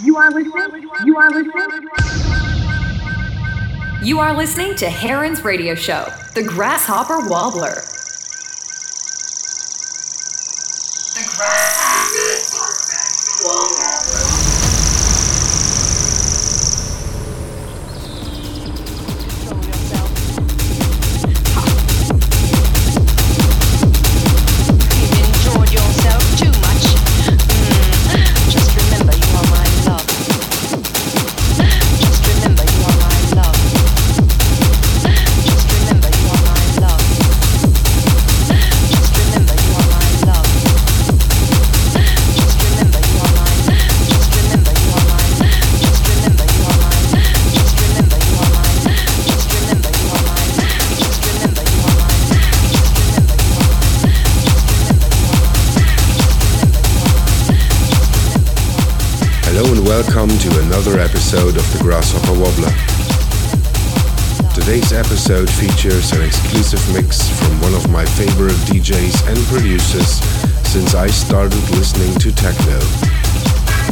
You are listening to Heron's radio show, The Grasshopper Wobbler. The Grasshopper Wobbler. You've enjoyed yourself too much. Just remember you are my love. Welcome to another episode of The Grasshopper Wobbler. Today's episode features an exclusive mix from one of my favorite DJs and producers since I started listening to techno,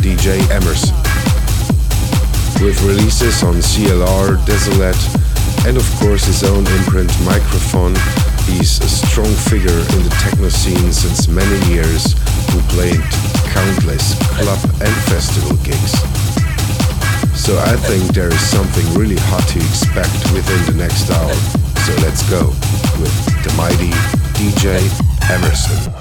DJ Emerson. With releases on CLR, Desolate, and of course his own imprint Microphone, he's a strong figure in the techno scene since many years, who played countless club and festival gigs. So I think there is something really hot to expect within the next hour. So let's go with the mighty DJ Emerson.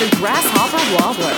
The Grasshopper Wobbler.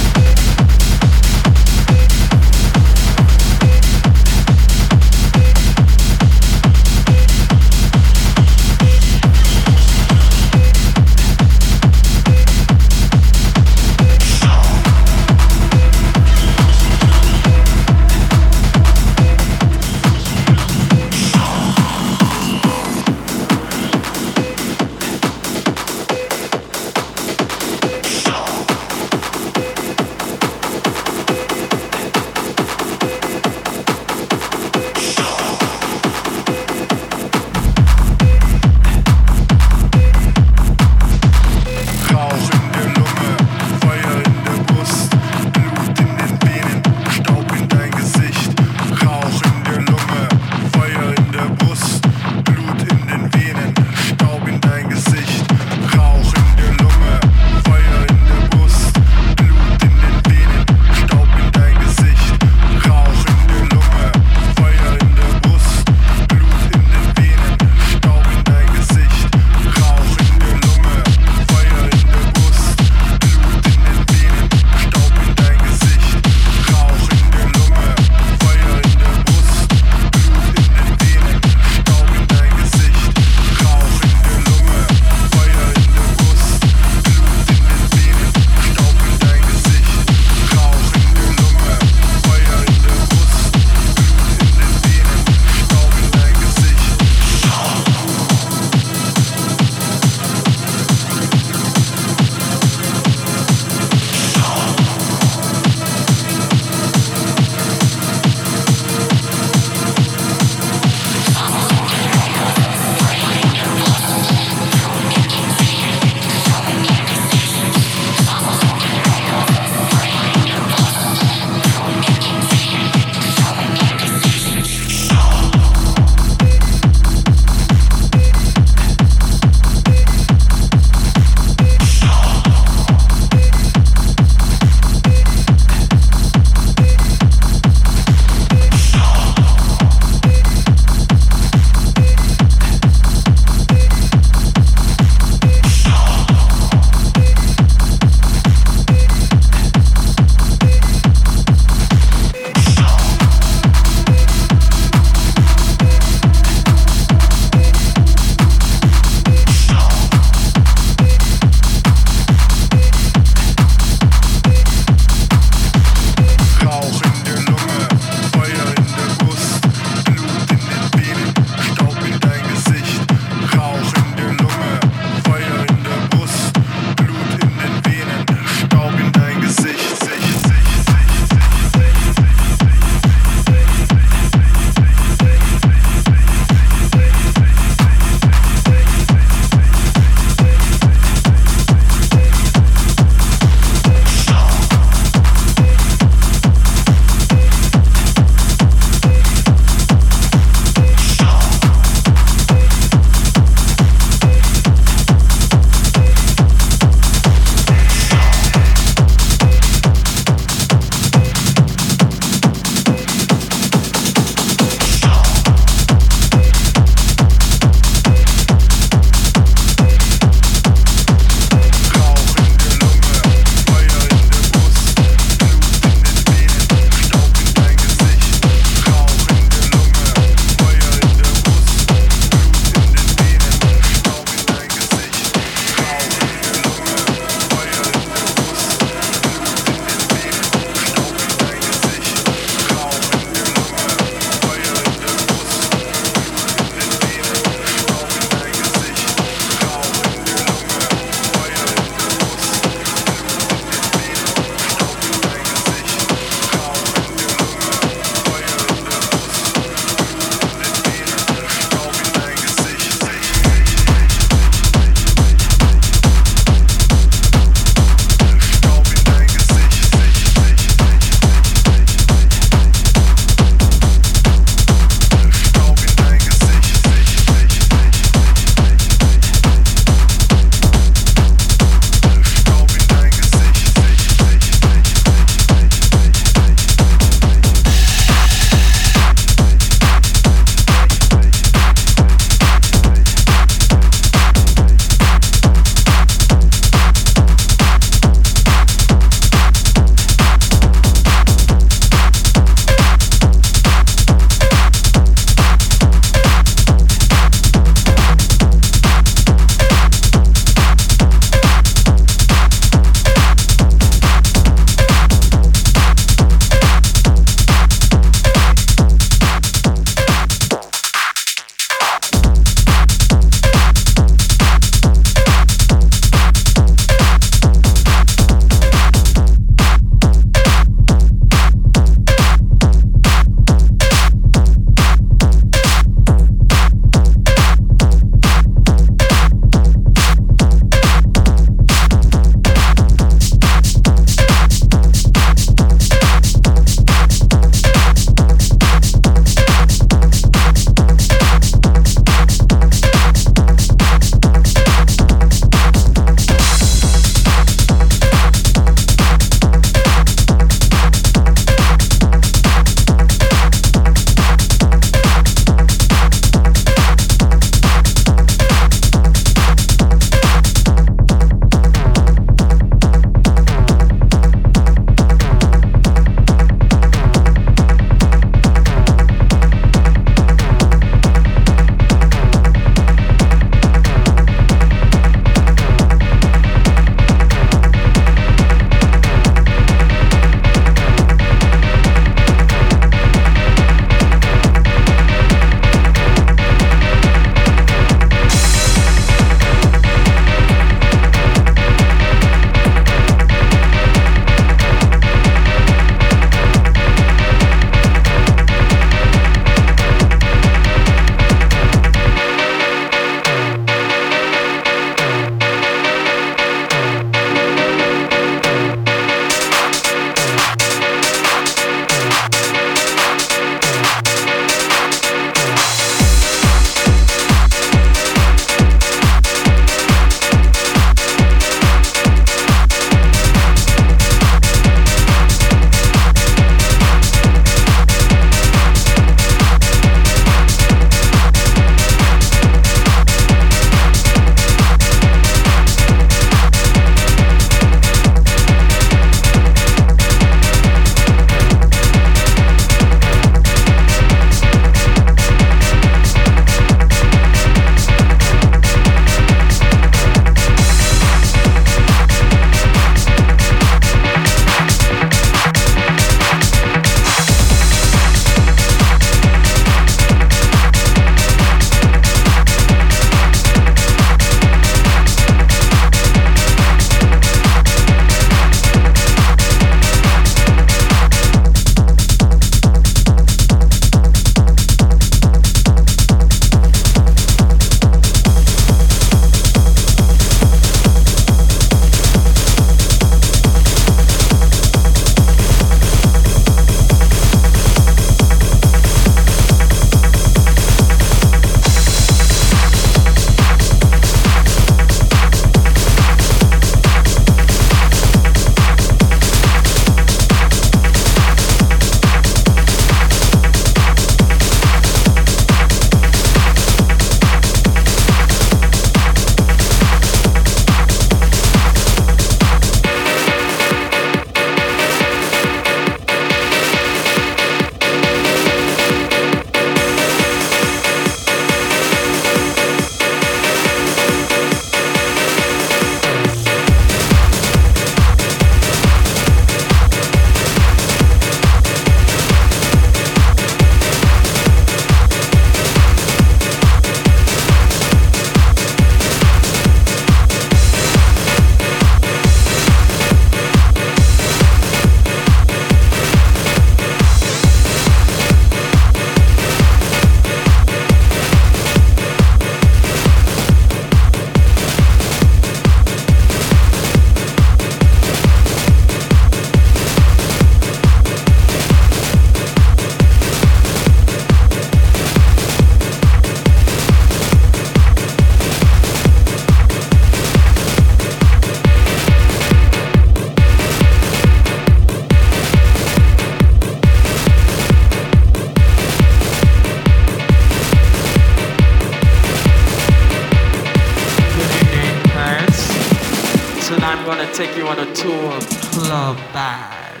and I'm gonna take you on a tour of Club Bad,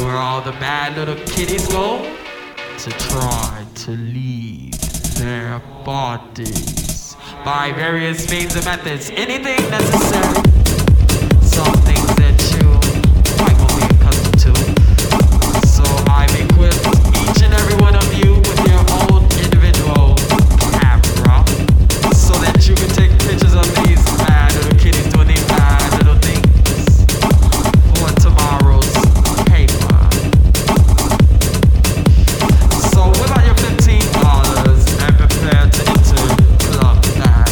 where all the bad little kitties go to try to leave their bodies by various means and methods, anything necessary. Some things that you might won't be accustomed to. So I've equipped each and every one of you with your own individual camera so that you can take pictures of these bad little kitties doing these bad little things for tomorrow's paper. So whip out your $15 and prepare to enter Club Bad.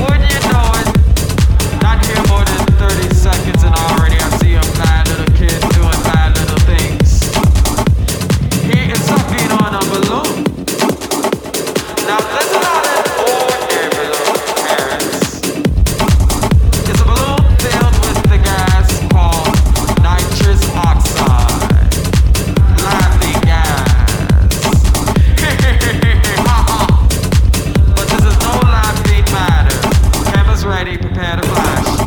Wouldn't you know it? Not here more than 30 seconds and already I see a bad little kid doing bad little things. He is sucking on a balloon. Now this is not an ordinary balloon, parents. It's a balloon filled with the gas called nitrous oxide. Laughing gas. But this is no laughing matter. Camera's ready, prepare to flash.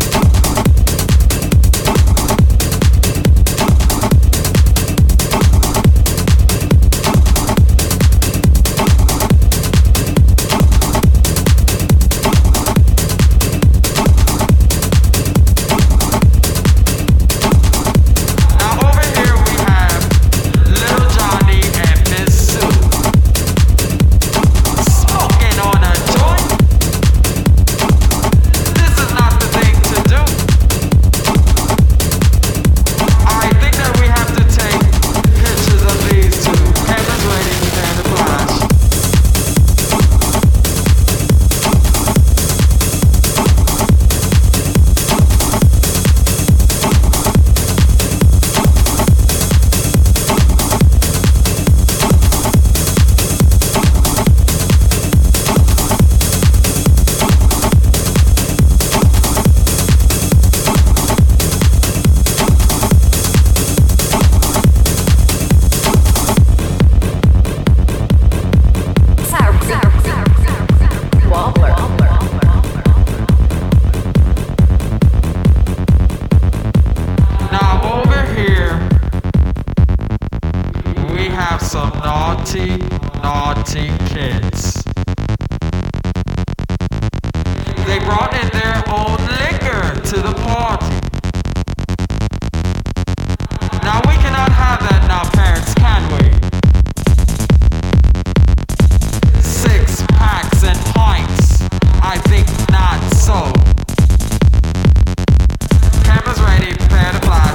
Now over here we have Little Johnny and Miss Sue smoking on a joint. This is not the thing to do. I think that we have to take pictures of these two. Cameras ready, prepare to flash. Now over here, we have some naughty, naughty kids. They brought in their own liquor to the party. Now we cannot have that now, parents, can we? 6 packs and pints, I think not so. Cameras ready, prepare to flash.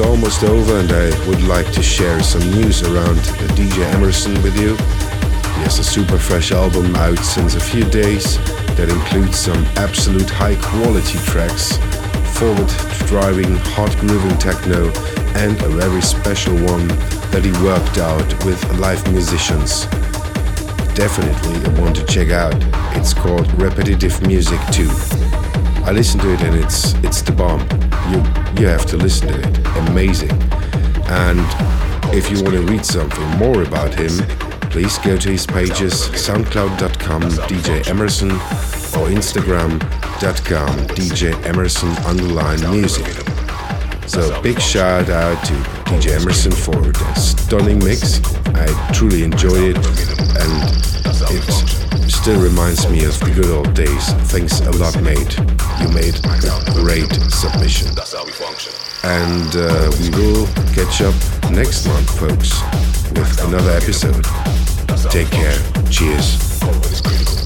Almost over, and I would like to share some news around DJ Emerson with you. He has a super fresh album out since a few days that includes some absolute high quality tracks, forward driving, hot grooving techno, and a very special one that he worked out with live musicians. Definitely a one to check out. It's called Repetitive Music 2. I listened to it and it's the bomb. You have to listen to it. Amazing. And if you want to read something more about him, please go to his pages soundcloud.com/DJ Emerson or Instagram.com/DJ Emerson_music. So big shout out to DJ Emerson for the stunning mix. I truly enjoyed it, and it's still reminds me of the good old days, things a lot made. You made a great submission. That's how we function. And we will catch up next month, folks, with another episode. Take care. Cheers.